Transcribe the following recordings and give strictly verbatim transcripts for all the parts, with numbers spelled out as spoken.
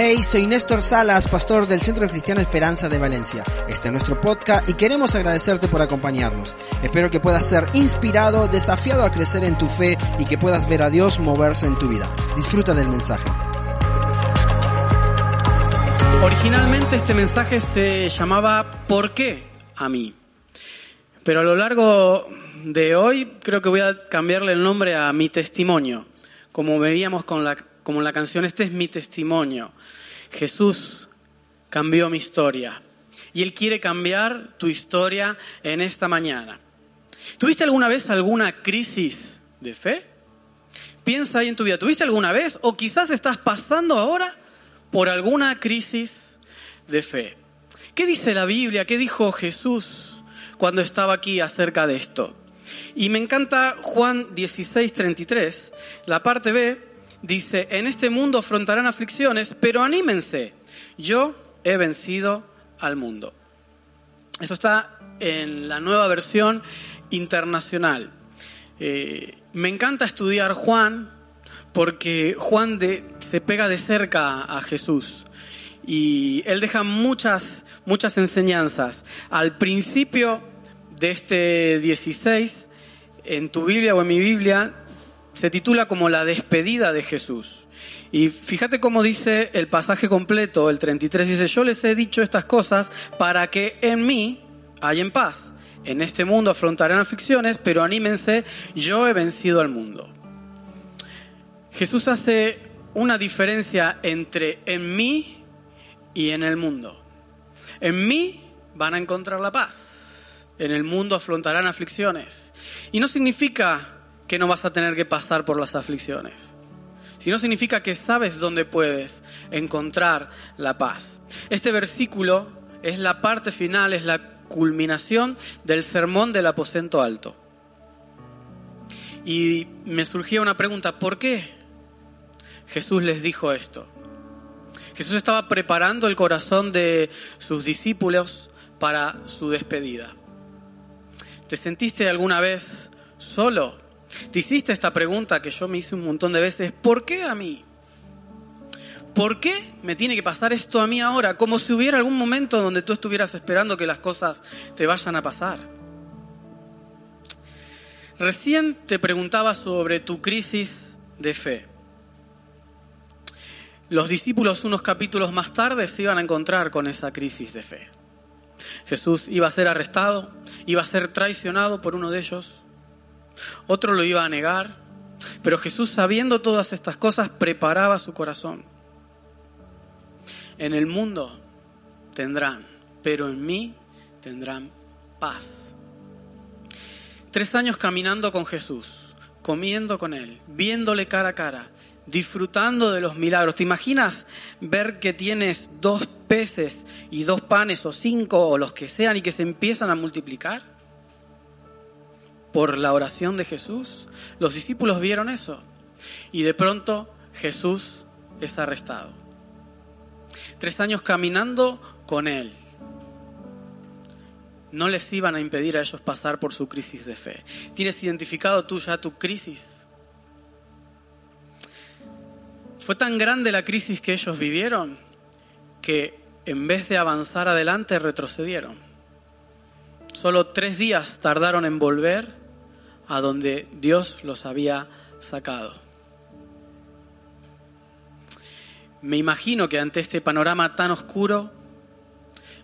Hey, soy Néstor Salas, pastor del Centro Cristiano Esperanza de Valencia. Este es nuestro podcast y queremos agradecerte por acompañarnos. Espero que puedas ser inspirado, desafiado a crecer en tu fe y que puedas ver a Dios moverse en tu vida. Disfruta del mensaje. Originalmente este mensaje se llamaba ¿Por qué a mí? Pero a lo largo de hoy creo que voy a cambiarle el nombre a mi testimonio. Como veíamos con la Como en la canción, este es mi testimonio. Jesús cambió mi historia. Y Él quiere cambiar tu historia en esta mañana. ¿Tuviste alguna vez alguna crisis de fe? Piensa ahí en tu vida. ¿Tuviste alguna vez o quizás estás pasando ahora por alguna crisis de fe? ¿Qué dice la Biblia? ¿Qué dijo Jesús cuando estaba aquí acerca de esto? Y me encanta Juan dieciséis treinta y tres, la parte B. Dice, en este mundo afrontarán aflicciones, pero anímense, yo he vencido al mundo. Eso está en la nueva versión internacional. Eh, me encanta estudiar Juan, porque Juan de, se pega de cerca a Jesús. Y él deja muchas, muchas enseñanzas. Al principio de este dieciséis, en tu Biblia o en mi Biblia, se titula como la despedida de Jesús. Y fíjate cómo dice el pasaje completo, el treinta y tres, dice, yo les he dicho estas cosas para que en mí hayan paz. En este mundo afrontarán aflicciones, pero anímense, yo he vencido al mundo. Jesús hace una diferencia entre en mí y en el mundo. En mí van a encontrar la paz. En el mundo afrontarán aflicciones. Y no significa que no vas a tener que pasar por las aflicciones, sino significa que sabes dónde puedes encontrar la paz. Este versículo es la parte final, es la culminación del sermón del aposento alto. Y me surgía una pregunta, ¿por qué Jesús les dijo esto? Jesús estaba preparando el corazón de sus discípulos para su despedida. ¿Te sentiste alguna vez solo? Te hiciste esta pregunta que yo me hice un montón de veces. ¿Por qué a mí? ¿Por qué me tiene que pasar esto a mí ahora? Como si hubiera algún momento donde tú estuvieras esperando que las cosas te vayan a pasar. Recién te preguntaba sobre tu crisis de fe. Los discípulos unos capítulos más tarde se iban a encontrar con esa crisis de fe. Jesús iba a ser arrestado, iba a ser traicionado por uno de ellos. Otro lo iba a negar, pero Jesús, sabiendo todas estas cosas, preparaba su corazón. En el mundo tendrán, pero en mí tendrán paz. Tres años caminando con Jesús, comiendo con Él, viéndole cara a cara, disfrutando de los milagros. ¿Te imaginas ver que tienes dos peces y dos panes o cinco o los que sean y que se empiezan a multiplicar? Por la oración de Jesús, los discípulos vieron eso. Y de pronto Jesús es arrestado. Tres años caminando con Él. No les iban a impedir a ellos pasar por su crisis de fe. ¿Tienes identificado tú ya tu crisis? Fue tan grande la crisis que ellos vivieron que en vez de avanzar adelante retrocedieron. Solo tres días tardaron en volver a donde Dios los había sacado. Me imagino que ante este panorama tan oscuro,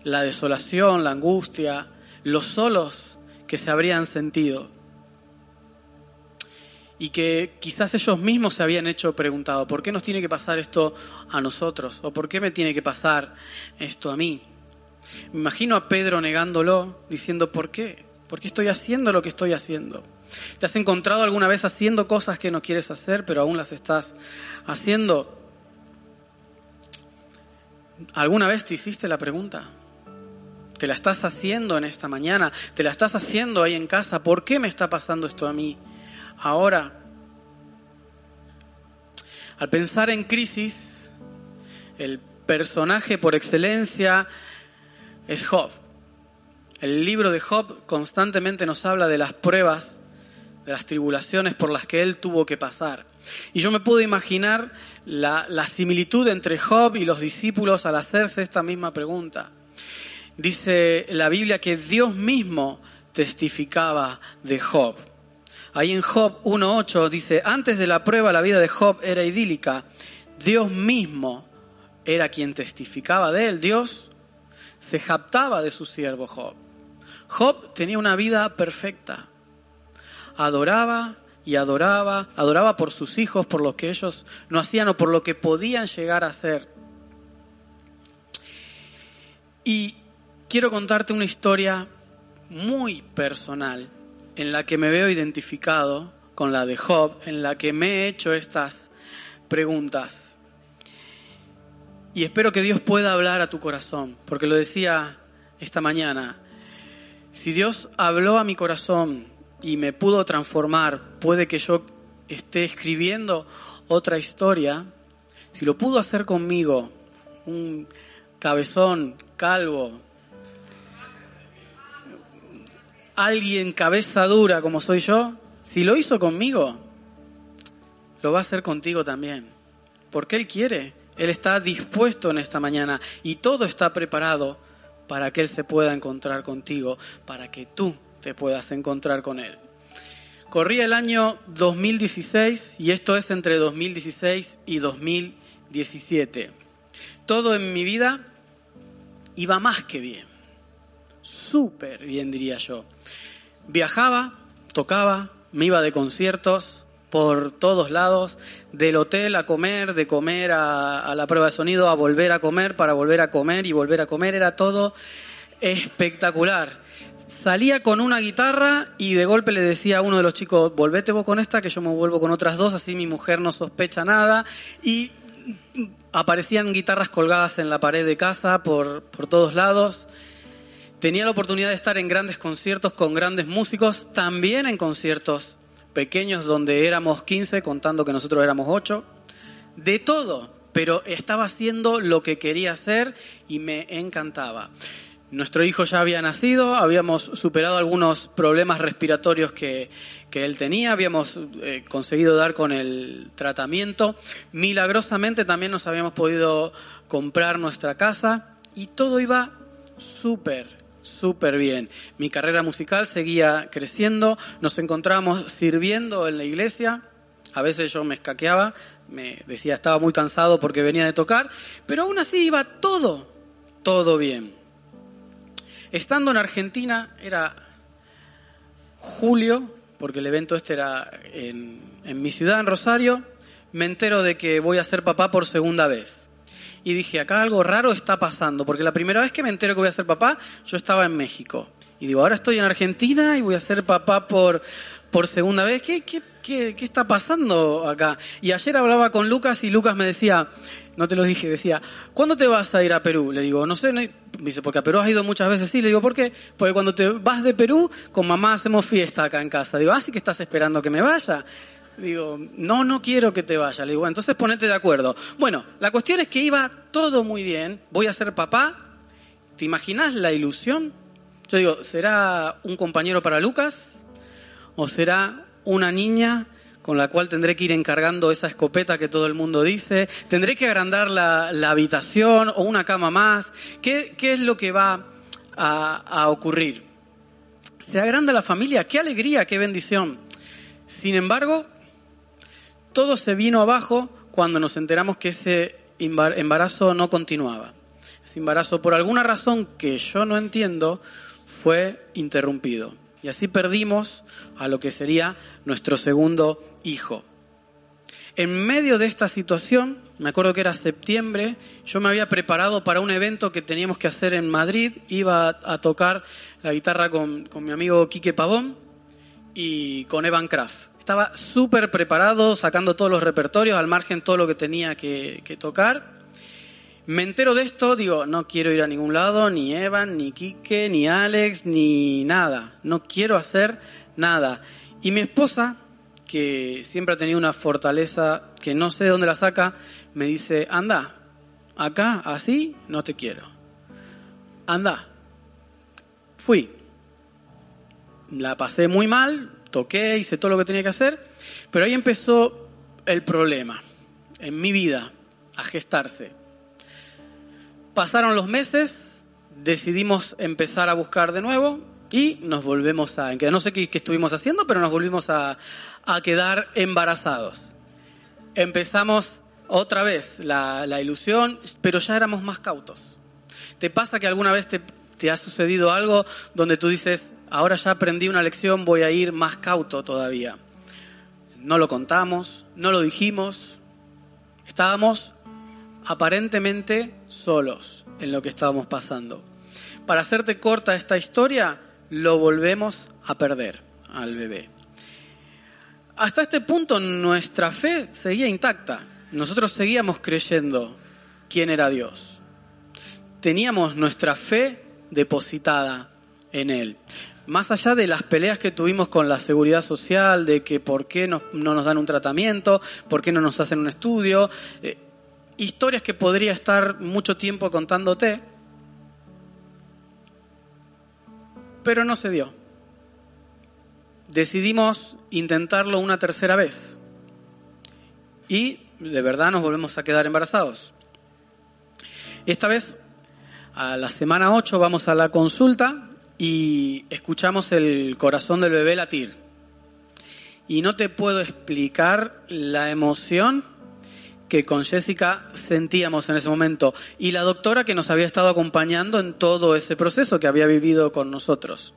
la desolación, la angustia, los solos que se habrían sentido y que quizás ellos mismos se habían hecho preguntado, ¿por qué nos tiene que pasar esto a nosotros? ¿O por qué me tiene que pasar esto a mí? Me imagino a Pedro negándolo, diciendo, ¿por qué? ¿Por qué estoy haciendo lo que estoy haciendo? ¿Te has encontrado alguna vez haciendo cosas que no quieres hacer, pero aún las estás haciendo? ¿Alguna vez te hiciste la pregunta? ¿Te la estás haciendo en esta mañana? ¿Te la estás haciendo ahí en casa? ¿Por qué me está pasando esto a mí ahora? Al pensar en crisis, el personaje por excelencia es Job. El libro de Job constantemente nos habla de las pruebas de las tribulaciones por las que él tuvo que pasar. Y yo me puedo imaginar la, la similitud entre Job y los discípulos al hacerse esta misma pregunta. Dice la Biblia que Dios mismo testificaba de Job. Ahí en Job uno ocho dice, antes de la prueba la vida de Job era idílica. Dios mismo era quien testificaba de él. Dios se jactaba de su siervo Job. Job tenía una vida perfecta. Adoraba y adoraba, adoraba por sus hijos, por lo que ellos no hacían o por lo que podían llegar a hacer. Y quiero contarte una historia muy personal en la que me veo identificado con la de Job, en la que me he hecho estas preguntas. Y espero que Dios pueda hablar a tu corazón, porque lo decía esta mañana. Si Dios habló a mi corazón y me pudo transformar, puede que yo esté escribiendo otra historia. Si lo pudo hacer conmigo, un cabezón calvo, alguien cabeza dura como soy yo, si lo hizo conmigo, lo va a hacer contigo también. Porque Él quiere, Él está dispuesto en esta mañana y todo está preparado para que Él se pueda encontrar contigo, para que tú te puedas encontrar con Él. Corría el año dos mil dieciséis y esto es entre dos mil dieciséis y dos mil diecisiete. Todo en mi vida iba más que bien. Súper bien, diría yo. Viajaba, tocaba, me iba de conciertos por todos lados, del hotel a comer, de comer a, a la prueba de sonido, a volver a comer, para volver a comer y volver a comer. Era todo espectacular. Salía con una guitarra y de golpe le decía a uno de los chicos, volvete vos con esta que yo me vuelvo con otras dos, así mi mujer no sospecha nada. Y aparecían guitarras colgadas en la pared de casa por, por todos lados. Tenía la oportunidad de estar en grandes conciertos con grandes músicos, también en conciertos pequeños donde éramos quince, contando que nosotros éramos ocho, de todo, pero estaba haciendo lo que quería hacer y me encantaba. Nuestro hijo ya había nacido, habíamos superado algunos problemas respiratorios que, que él tenía, habíamos eh, conseguido dar con el tratamiento, milagrosamente también nos habíamos podido comprar nuestra casa y todo iba súper súper bien. Mi carrera musical seguía creciendo, nos encontramos sirviendo en la iglesia. A veces yo me escaqueaba, me decía estaba muy cansado porque venía de tocar, pero aún así iba todo, todo bien. Estando en Argentina, era julio, porque el evento este era en, en mi ciudad, en Rosario, me entero de que voy a ser papá por segunda vez. Y dije, acá algo raro está pasando, porque la primera vez que me entero que voy a ser papá, yo estaba en México. Y digo, ahora estoy en Argentina y voy a ser papá por, por segunda vez. ¿Qué, qué, qué, qué está pasando acá? Y ayer hablaba con Lucas y Lucas me decía, no te lo dije, decía, ¿cuándo te vas a ir a Perú? Le digo, no sé, no, me dice, porque a Perú has ido muchas veces. Sí, le digo, ¿por qué? Porque cuando te vas de Perú, con mamá hacemos fiesta acá en casa. Digo, así que estás esperando que me vaya. Digo, no, no quiero que te vayas. Le digo, entonces ponete de acuerdo. Bueno, la cuestión es que iba todo muy bien. Voy a ser papá. ¿Te imaginas la ilusión? Yo digo, ¿será un compañero para Lucas? ¿O será una niña con la cual tendré que ir encargando esa escopeta que todo el mundo dice? ¿Tendré que agrandar la, la habitación o una cama más? ¿Qué, qué es lo que va a, a ocurrir? Se agranda la familia. ¡Qué alegría, qué bendición! Sin embargo, todo se vino abajo cuando nos enteramos que ese embarazo no continuaba. Ese embarazo, por alguna razón que yo no entiendo, fue interrumpido. Y así perdimos a lo que sería nuestro segundo hijo. En medio de esta situación, me acuerdo que era septiembre, yo me había preparado para un evento que teníamos que hacer en Madrid. Iba a tocar la guitarra con, con mi amigo Kike Pavón y con Evan Craft. Estaba súper preparado, sacando todos los repertorios, al margen todo lo que tenía que, que tocar. Me entero de esto, digo, no quiero ir a ningún lado, ni Evan, ni Quique, ni Alex, ni nada. No quiero hacer nada. Y mi esposa, que siempre ha tenido una fortaleza que no sé de dónde la saca, me dice, anda, acá, así, no te quiero. Anda. Fui. La pasé muy mal. toqué, hice todo lo que tenía que hacer, pero ahí empezó el problema en mi vida a gestarse. Pasaron los meses, decidimos empezar a buscar de nuevo y nos volvemos a, no sé qué, qué estuvimos haciendo, pero nos volvimos a, a quedar embarazados. Empezamos otra vez la, la ilusión, pero ya éramos más cautos. ¿Te pasa que alguna vez te, te ha sucedido algo donde tú dices, ahora ya aprendí una lección, voy a ir más cauto todavía? No lo contamos, no lo dijimos, estábamos aparentemente solos en lo que estábamos pasando. Para hacerte corta esta historia, lo volvemos a perder al bebé. Hasta este punto nuestra fe seguía intacta. Nosotros seguíamos creyendo quién era Dios. Teníamos nuestra fe depositada en Él. Más allá de las peleas que tuvimos con la seguridad social, de que por qué no, no nos dan un tratamiento, por qué no nos hacen un estudio, eh, historias que podría estar mucho tiempo contándote, pero no se dio. Decidimos intentarlo una tercera vez y de verdad nos volvemos a quedar embarazados. Esta vez, a la semana ocho, vamos a la consulta y escuchamos el corazón del bebé latir. Y no te puedo explicar la emoción que con Jessica sentíamos en ese momento y la doctora que nos había estado acompañando en todo ese proceso que había vivido con nosotros.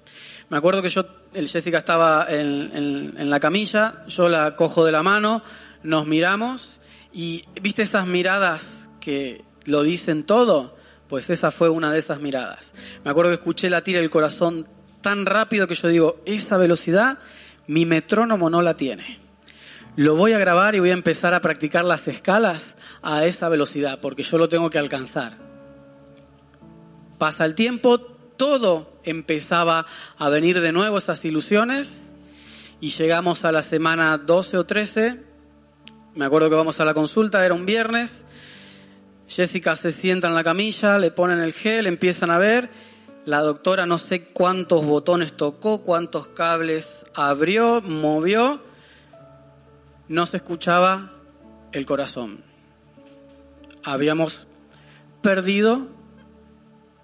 Me acuerdo que yo, el Jessica estaba en, en, en la camilla, yo la cojo de la mano, nos miramos y ¿viste esas miradas que lo dicen todo? Pues esa fue una de esas miradas. Me acuerdo que escuché latir el corazón tan rápido que yo digo, esa velocidad mi metrónomo no la tiene. Lo voy a grabar y voy a empezar a practicar las escalas a esa velocidad, porque yo lo tengo que alcanzar. Pasa el tiempo, todo empezaba a venir de nuevo, esas ilusiones, y llegamos a la semana doce o trece. Me acuerdo que vamos a la consulta, era un viernes. Jessica se sienta en la camilla, le ponen el gel, empiezan a ver. La doctora no sé cuántos botones tocó, cuántos cables abrió, movió. No se escuchaba el corazón. Habíamos perdido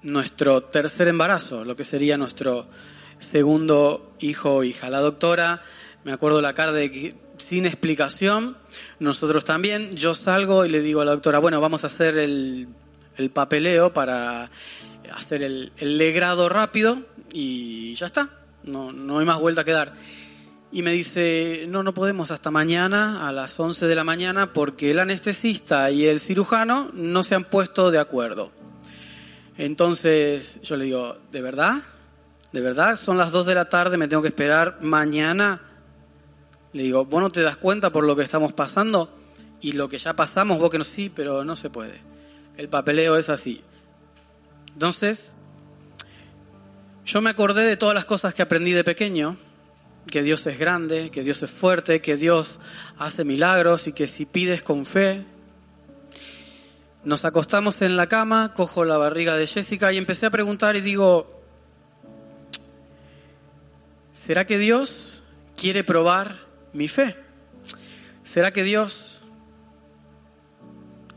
nuestro tercer embarazo, lo que sería nuestro segundo hijo o hija. La doctora, me acuerdo la cara de que, sin explicación, nosotros también. Yo salgo y le digo a la doctora, bueno, vamos a hacer el, el papeleo para hacer el, el legrado rápido y ya está, no, no hay más vuelta que dar. Y me dice, no, no podemos hasta mañana a las once de la mañana porque el anestesista y el cirujano no se han puesto de acuerdo. Entonces yo le digo, ¿de verdad? ¿De verdad? Son las dos de la tarde, me tengo que esperar mañana. Le digo, ¿vos no te das cuenta por lo que estamos pasando? Y lo que ya pasamos, vos que no, sí, pero no se puede. El papeleo es así. Entonces, yo me acordé de todas las cosas que aprendí de pequeño, que Dios es grande, que Dios es fuerte, que Dios hace milagros y que si pides con fe. Nos acostamos en la cama, cojo la barriga de Jessica y empecé a preguntar y digo, ¿será que Dios quiere probar mi fe? ¿Será que Dios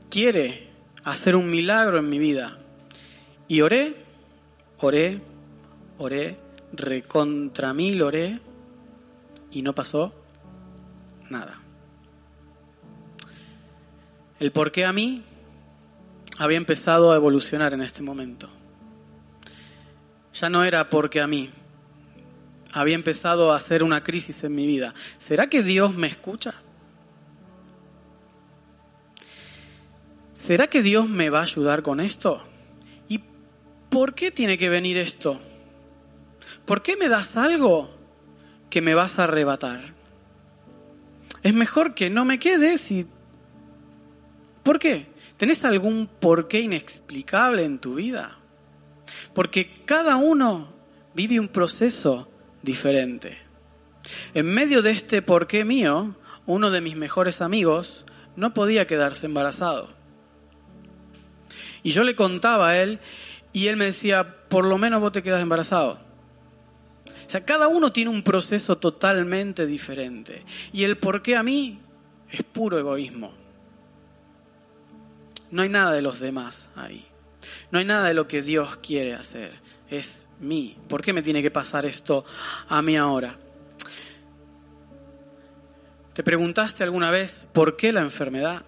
quiere hacer un milagro en mi vida? Y oré, oré, oré, recontra mil oré. Y no pasó nada. El por qué a mí había empezado a evolucionar en este momento. Ya no era por qué a mí. Había empezado a hacer una crisis en mi vida. ¿Será que Dios me escucha? ¿Será que Dios me va a ayudar con esto? ¿Y por qué tiene que venir esto? ¿Por qué me das algo que me vas a arrebatar? Es mejor que no me quedes y... ¿Por qué? ¿Tenés algún porqué inexplicable en tu vida? Porque cada uno vive un proceso diferente. En medio de este porqué mío, uno de mis mejores amigos no podía quedarse embarazado. Y yo le contaba a él y él me decía, por lo menos vos te quedas embarazado. O sea, cada uno tiene un proceso totalmente diferente. Y el por qué a mí es puro egoísmo. No hay nada de los demás ahí. No hay nada de lo que Dios quiere hacer. Es mí. ¿Por qué me tiene que pasar esto a mí ahora? ¿Te preguntaste alguna vez por qué la enfermedad?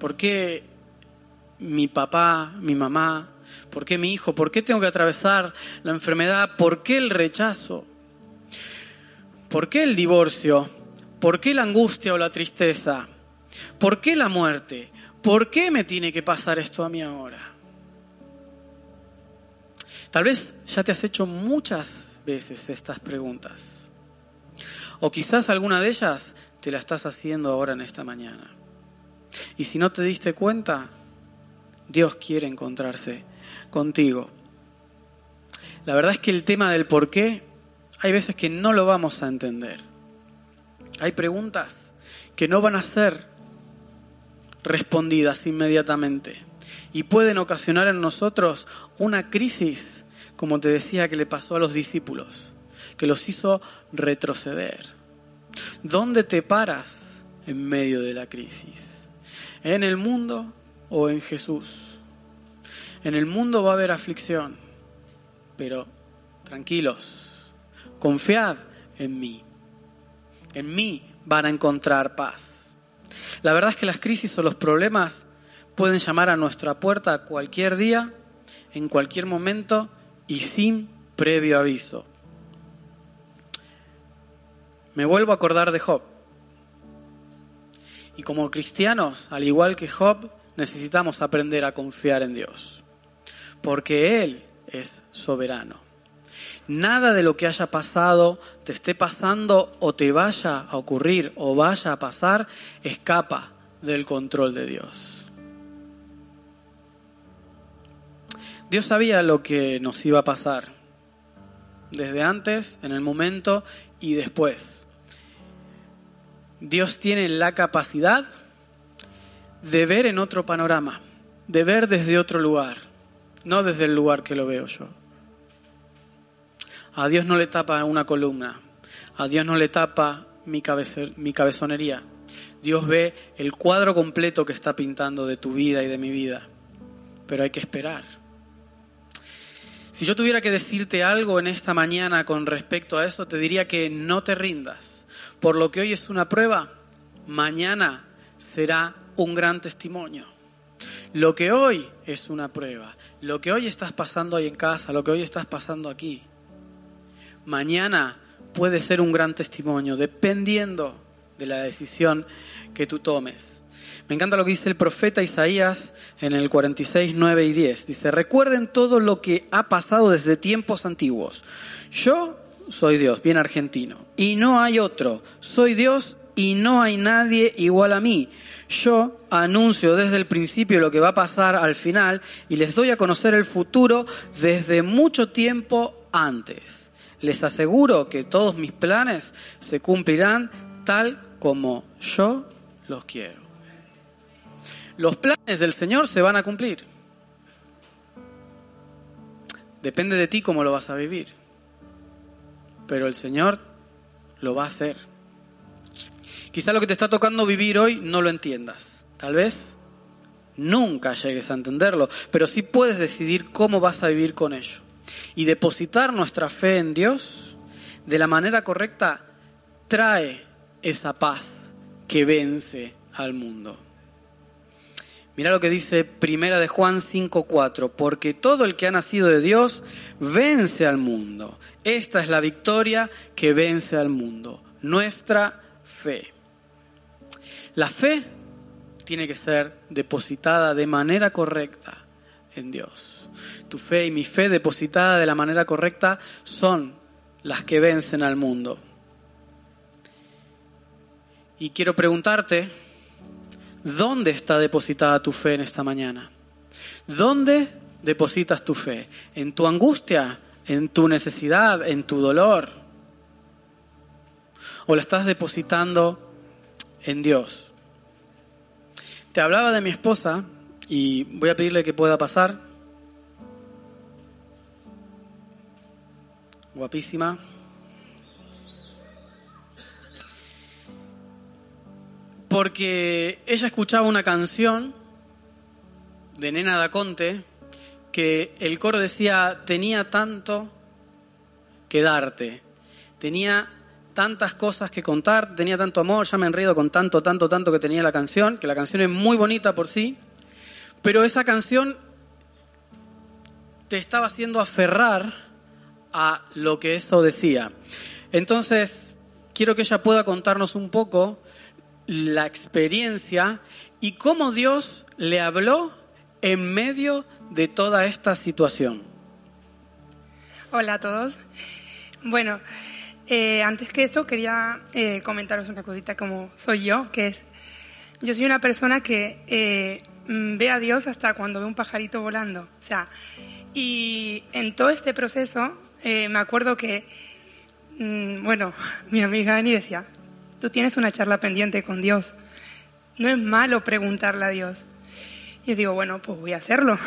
¿Por qué mi papá, mi mamá? ¿Por qué mi hijo? ¿Por qué tengo que atravesar la enfermedad? ¿Por qué el rechazo? ¿Por qué el divorcio? ¿Por qué la angustia o la tristeza? ¿Por qué la muerte? ¿Por qué me tiene que pasar esto a mí ahora? Tal vez ya te has hecho muchas veces estas preguntas. O quizás alguna de ellas te la estás haciendo ahora en esta mañana. Y si no te diste cuenta, Dios quiere encontrarse contigo. La verdad es que el tema del por qué, hay veces que no lo vamos a entender. Hay preguntas que no van a ser respondidas inmediatamente. Y pueden ocasionar en nosotros una crisis, como te decía, que le pasó a los discípulos, que los hizo retroceder. ¿Dónde te paras en medio de la crisis? ¿En el mundo o en Jesús? En el mundo va a haber aflicción, pero tranquilos, confiad en mí. En mí van a encontrar paz. La verdad es que las crisis o los problemas pueden llamar a nuestra puerta cualquier día, en cualquier momento y sin previo aviso. Me vuelvo a acordar de Job. Y como cristianos, al igual que Job, necesitamos aprender a confiar en Dios, porque Él es soberano. Nada de lo que haya pasado, te esté pasando o te vaya a ocurrir o vaya a pasar, escapa del control de Dios. Dios sabía lo que nos iba a pasar, desde antes, en el momento y después. Dios tiene la capacidad de ver en otro panorama, de ver desde otro lugar, no desde el lugar que lo veo yo. A Dios no le tapa una columna, a Dios no le tapa mi cabece, mi cabezonería. Dios ve el cuadro completo que está pintando de tu vida y de mi vida, pero hay que esperar. Si yo tuviera que decirte algo en esta mañana con respecto a eso, te diría que no te rindas. Por lo que hoy es una prueba, mañana será un gran testimonio. Lo que hoy es una prueba, lo que hoy estás pasando ahí en casa, lo que hoy estás pasando aquí, mañana puede ser un gran testimonio, dependiendo de la decisión que tú tomes. Me encanta lo que dice el profeta Isaías en el cuarenta y seis, nueve y diez. Dice, recuerden todo lo que ha pasado desde tiempos antiguos. Yo soy Dios, bien argentino, y no hay otro. Soy Dios y no hay nadie igual a mí. Yo anuncio desde el principio lo que va a pasar al final y les doy a conocer el futuro desde mucho tiempo antes. Les aseguro que todos mis planes se cumplirán tal como yo los quiero. Los planes del Señor se van a cumplir. Depende de ti cómo lo vas a vivir. Pero el Señor lo va a hacer. Quizá lo que te está tocando vivir hoy no lo entiendas. Tal vez nunca llegues a entenderlo, pero sí puedes decidir cómo vas a vivir con ello. Y depositar nuestra fe en Dios de la manera correcta trae esa paz que vence al mundo. Mirá lo que dice Primera de Juan cinco cuatro. Porque todo el que ha nacido de Dios vence al mundo. Esta es la victoria que vence al mundo. Nuestra fe. La fe tiene que ser depositada de manera correcta en Dios. Tu fe y mi fe depositada de la manera correcta son las que vencen al mundo. Y quiero preguntarte, ¿dónde está depositada tu fe en esta mañana? ¿Dónde depositas tu fe? ¿En tu angustia? ¿En tu necesidad? ¿En tu dolor? ¿O la estás depositando en Dios? Te hablaba de mi esposa y voy a pedirle que pueda pasar. Guapísima. porque ella escuchaba una canción de Nena Daconte que el coro decía: tenía tanto que darte, tenía tantas cosas que contar, tenía tanto amor, ya me enredo con tanto, tanto, tanto que tenía la canción, que la canción es muy bonita por sí, pero esa canción te estaba haciendo aferrar a lo que eso decía. Entonces, quiero que ella pueda contarnos un poco la experiencia y cómo Dios le habló en medio de toda esta situación. Hola a todos. Bueno, eh, antes que esto quería eh, comentaros una cosita como soy yo, que es, yo soy una persona que eh, ve a Dios hasta cuando ve un pajarito volando. O sea, y en todo este proceso eh, me acuerdo que, mmm, bueno, mi amiga Ani decía, tú tienes una charla pendiente con Dios, no es malo preguntarle a Dios. Y yo digo, bueno, pues voy a hacerlo.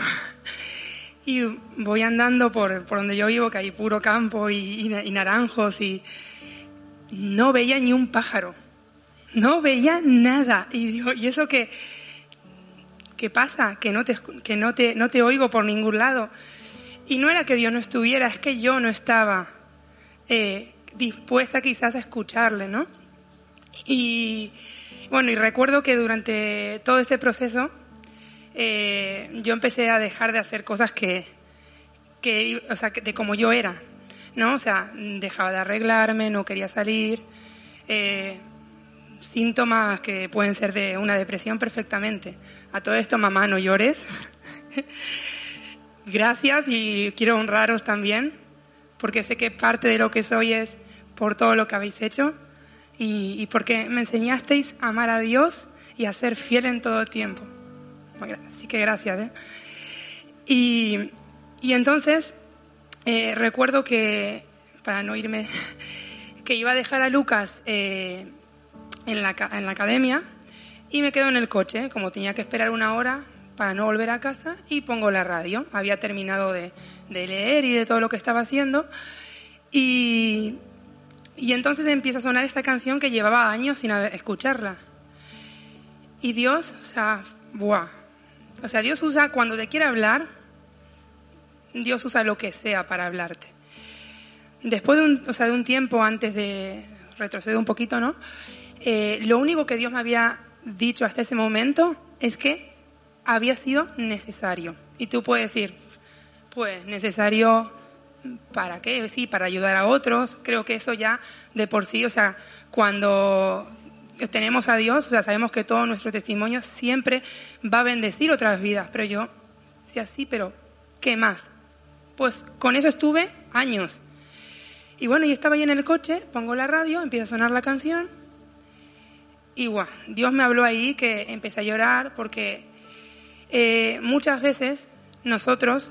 Y voy andando por, por donde yo vivo, que hay puro campo y, y, y naranjos, y no veía ni un pájaro, no veía nada. Y digo, ¿y eso qué, qué pasa? Que, no te, que no, te, no te oigo por ningún lado. Y no era que Dios no estuviera, es que yo no estaba eh, dispuesta quizás a escucharle, ¿no? Y bueno, y recuerdo que durante todo este proceso, Eh, yo empecé a dejar de hacer cosas que, que o sea, que de como yo era, ¿no? O sea, dejaba de arreglarme, no quería salir, eh, síntomas que pueden ser de una depresión perfectamente. A todo esto, mamá, no llores. Gracias, y quiero honraros también, porque sé que parte de lo que soy es por todo lo que habéis hecho y, y porque me enseñasteis a amar a Dios y a ser fiel en todo tiempo. Así que gracias, ¿eh? Y, y entonces eh, recuerdo que, para no irme, que iba a dejar a Lucas eh, en, la, en la academia y me quedo en el coche, como tenía que esperar una hora para no volver a casa, y pongo la radio. Había terminado de, de leer y de todo lo que estaba haciendo, y, y entonces empieza a sonar esta canción que llevaba años sin haber, escucharla. Y Dios, o sea, ¡buah! O sea, Dios usa, cuando te quiere hablar, Dios usa lo que sea para hablarte. Después de un, o sea, de un tiempo, antes de retroceder un poquito, ¿no? Eh, lo único que Dios me había dicho hasta ese momento es que había sido necesario. Y tú puedes decir, pues, ¿necesario para qué? Sí, para ayudar a otros. Creo que eso ya de por sí, o sea, cuando tenemos a Dios, o sea, sabemos que todo nuestro testimonio siempre va a bendecir otras vidas, pero yo, sí, así, pero ¿qué más? Pues con eso estuve años. Y bueno, yo estaba ahí en el coche, pongo la radio, empieza a sonar la canción, y guau, Dios me habló ahí, que empecé a llorar, porque eh, muchas veces nosotros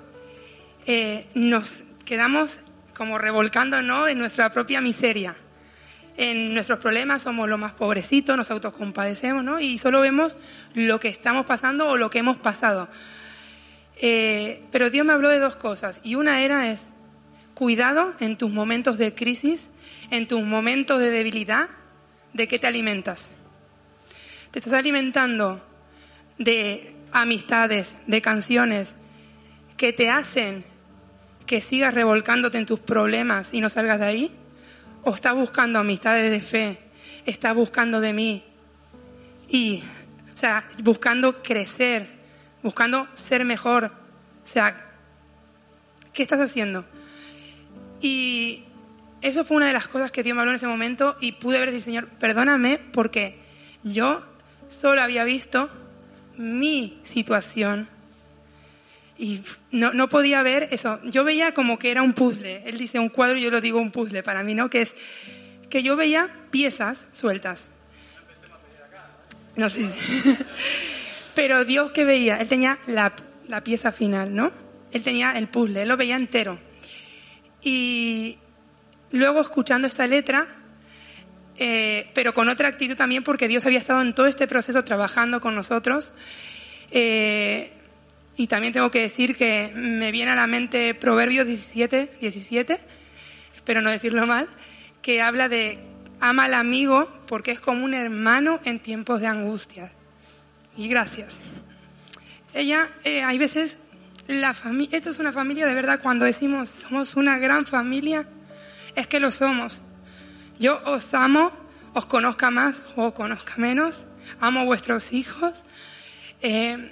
eh, nos quedamos como revolcándonos en nuestra propia miseria. En nuestros problemas somos los más pobrecitos, nos autocompadecemos, ¿no? Y solo vemos lo que estamos pasando o lo que hemos pasado. Eh, pero Dios me habló de dos cosas. Y una era es, cuidado en tus momentos de crisis, en tus momentos de debilidad, ¿de qué te alimentas? ¿Te estás alimentando de amistades, de canciones que te hacen que sigas revolcándote en tus problemas y no salgas de ahí? ¿O está buscando amistades de fe? ¿Está buscando de mí? Y, o sea, buscando crecer, buscando ser mejor. O sea, ¿qué estás haciendo? Y eso fue una de las cosas que Dios me habló en ese momento, y pude ver y decir, Señor, perdóname, porque yo solo había visto mi situación. Y no, no podía ver eso. Yo veía como que era un puzzle. Él dice un cuadro y yo lo digo un puzzle para mí, ¿no? Que es que yo veía piezas sueltas. No sé. Pero Dios, ¿qué veía? Él tenía la, la pieza final, ¿no? Él tenía el puzzle, él lo veía entero. Y luego escuchando esta letra, eh, pero con otra actitud también, porque Dios había estado en todo este proceso trabajando con nosotros. Eh... Y también tengo que decir que me viene a la mente Proverbios diecisiete, diecisiete, espero no decirlo mal, que habla de Ama al amigo porque es como un hermano en tiempos de angustia. Y gracias. Ella, eh, hay veces, la familia, esto es una familia de verdad, cuando decimos somos una gran familia, es que lo somos. Yo os amo, os conozca más o conozca menos, amo a vuestros hijos. Eh,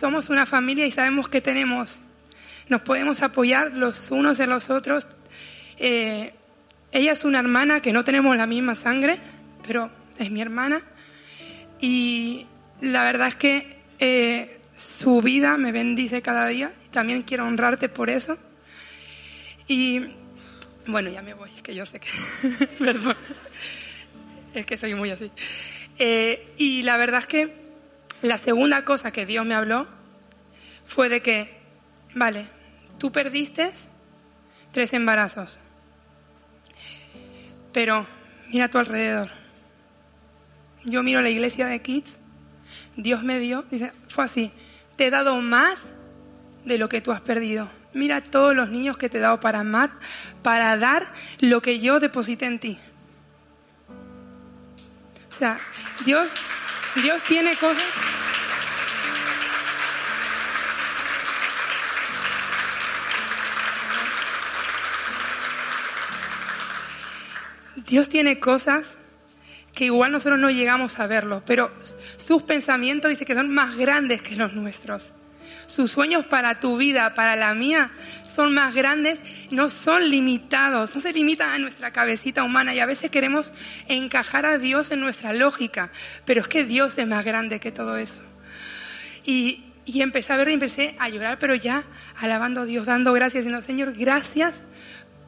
somos una familia y sabemos que tenemos, nos podemos apoyar los unos en los otros. Eh, ella es una hermana que no tenemos la misma sangre, pero es mi hermana. Y la verdad es que eh, su vida me bendice cada día. También quiero honrarte por eso. Y bueno, ya me voy, que yo sé que... Perdón. Es que soy muy así. Eh, y la verdad es que la segunda cosa que Dios me habló fue de que, vale, tú perdiste tres embarazos, pero mira a tu alrededor. Yo miro la iglesia de Kids, Dios me dio, dice, fue así, te he dado más de lo que tú has perdido. Mira a todos los niños que te he dado para amar, para dar lo que yo deposité en ti. O sea, Dios... Dios tiene cosas. Dios tiene cosas que igual nosotros no llegamos a verlo, pero sus pensamientos dice que son más grandes que los nuestros. Sus sueños para tu vida, para la mía, son más grandes, no son limitados, no se limitan a nuestra cabecita humana, y a veces queremos encajar a Dios en nuestra lógica, pero es que Dios es más grande que todo eso. Y, y empecé a ver y empecé a llorar, pero ya alabando a Dios, dando gracias, diciendo, Señor, gracias,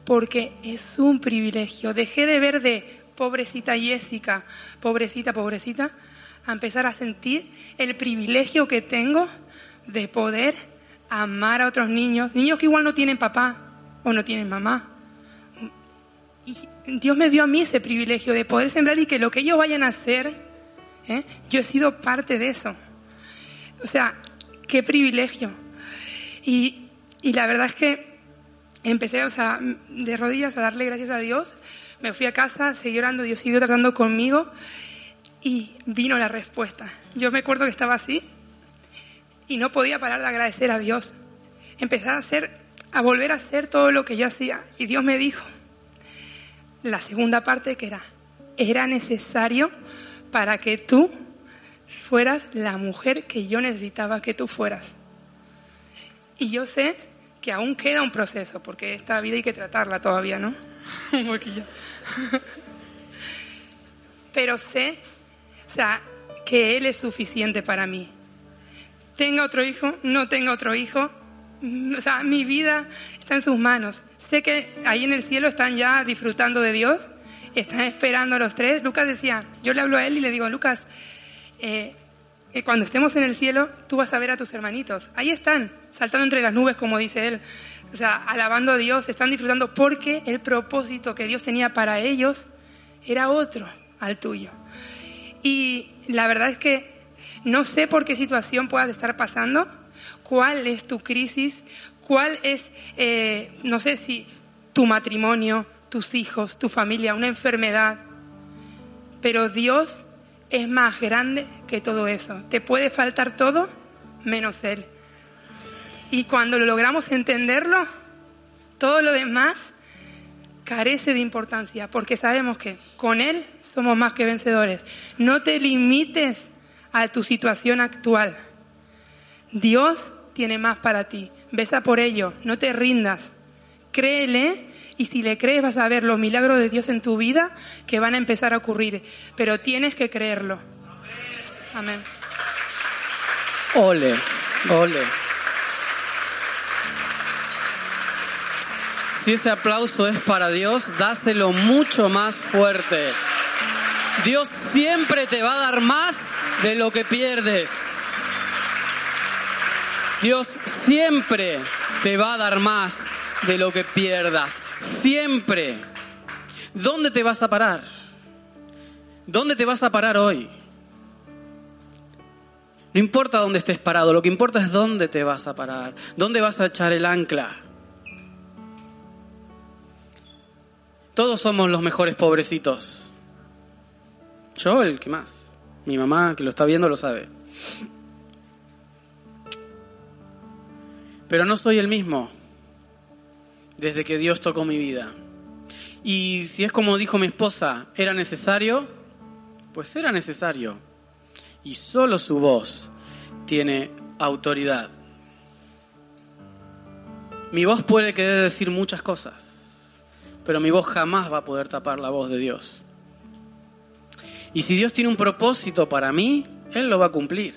porque es un privilegio. Dejé de ver de pobrecita Jessica, pobrecita, pobrecita, a empezar a sentir el privilegio que tengo de poder amar a otros niños, niños que igual no tienen papá o no tienen mamá. Y Dios me dio a mí ese privilegio de poder sembrar y que lo que ellos vayan a hacer, ¿eh? Yo he sido parte de eso. O sea, qué privilegio. Y, y la verdad es que empecé, o sea, de rodillas a darle gracias a Dios. Me fui a casa, seguí orando, Dios siguió tratando conmigo y vino la respuesta. Yo me acuerdo que estaba así, y no podía parar de agradecer a Dios. Empecé a hacer, a volver a hacer todo lo que yo hacía. Y Dios me dijo la segunda parte, que era, era necesario para que tú fueras la mujer que yo necesitaba que tú fueras. Y yo sé que aún queda un proceso, porque esta vida hay que tratarla todavía, ¿no? Un poquillo. Pero sé, o sea, que Él es suficiente para mí. Tenga otro hijo, no tenga otro hijo, o sea, mi vida está en sus manos. Sé que ahí en el cielo están ya disfrutando de Dios, están esperando a los tres. Lucas decía, yo le hablo a él y le digo, Lucas, eh, eh, cuando estemos en el cielo, tú vas a ver a tus hermanitos. Ahí están, saltando entre las nubes, como dice él, o sea, alabando a Dios, están disfrutando porque el propósito que Dios tenía para ellos era otro al tuyo. Y la verdad es que no sé por qué situación puedas estar pasando, cuál es tu crisis, cuál es, eh, no sé si tu matrimonio, tus hijos, tu familia, una enfermedad, pero Dios es más grande que todo eso. Te puede faltar todo menos Él. Y cuando lo logramos entenderlo, todo lo demás carece de importancia, porque sabemos que con Él somos más que vencedores. No te limites a tu situación actual. Dios tiene más para ti. Besa por ello, no te rindas. Créele, y si le crees vas a ver los milagros de Dios en tu vida que van a empezar a ocurrir. Pero tienes que creerlo. Amén. Ole, ole. Si ese aplauso es para Dios, dáselo mucho más fuerte. Dios siempre te va a dar más de lo que pierdes. Dios siempre te va a dar más de lo que pierdas. Siempre. ¿Dónde te vas a parar? ¿Dónde te vas a parar hoy? No importa dónde estés parado, lo que importa es dónde te vas a parar. ¿Dónde vas a echar el ancla? Todos somos los mejores pobrecitos. Yo el que más. Mi mamá, que lo está viendo, lo sabe. Pero no soy el mismo desde que Dios tocó mi vida. Y si es como dijo mi esposa, ¿era necesario? Pues era necesario. Y solo su voz tiene autoridad. Mi voz puede querer decir muchas cosas, pero mi voz jamás va a poder tapar la voz de Dios. Y si Dios tiene un propósito para mí, Él lo va a cumplir.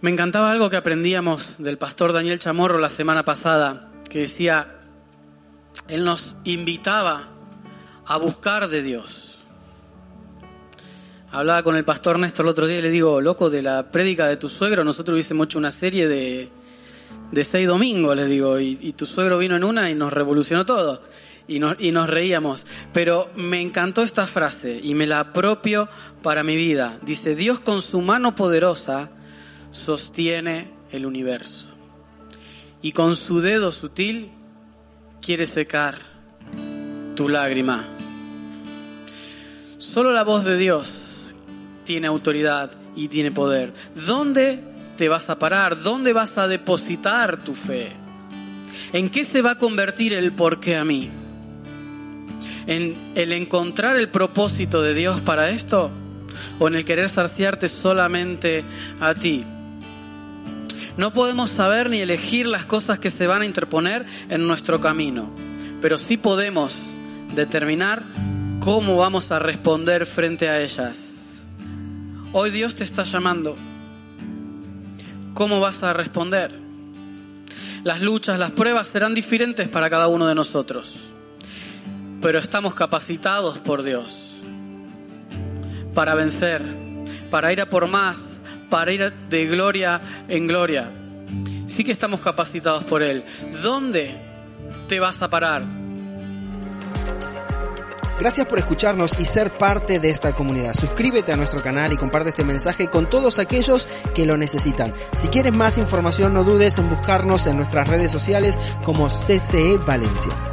Me encantaba algo que aprendíamos del pastor Daniel Chamorro la semana pasada, que decía, él nos invitaba a buscar de Dios. Hablaba con el pastor Néstor el otro día y le digo, loco, de la prédica de tu suegro, nosotros hubiésemos hecho una serie de, de seis domingos, les digo, y, y tu suegro vino en una y nos revolucionó todo. Y nos, y nos reíamos, pero me encantó esta frase y me la apropio para mi vida. Dice, Dios con su mano poderosa sostiene el universo y con su dedo sutil quiere secar tu lágrima. Solo la voz de Dios tiene autoridad y tiene poder. ¿Dónde te vas a parar? ¿Dónde vas a depositar tu fe? ¿En qué se va a convertir el por qué a mí? ¿En el encontrar el propósito de Dios para esto? ¿O en el querer saciarte solamente a ti? No podemos saber ni elegir las cosas que se van a interponer en nuestro camino, pero sí podemos determinar cómo vamos a responder frente a ellas. Hoy Dios te está llamando. ¿Cómo vas a responder? Las luchas, las pruebas serán diferentes para cada uno de nosotros. Pero estamos capacitados por Dios para vencer, para ir a por más, para ir de gloria en gloria. Sí que estamos capacitados por Él. ¿Dónde te vas a parar? Gracias por escucharnos y ser parte de esta comunidad. Suscríbete a nuestro canal y comparte este mensaje con todos aquellos que lo necesitan. Si quieres más información, no dudes en buscarnos en nuestras redes sociales como C C E Valencia.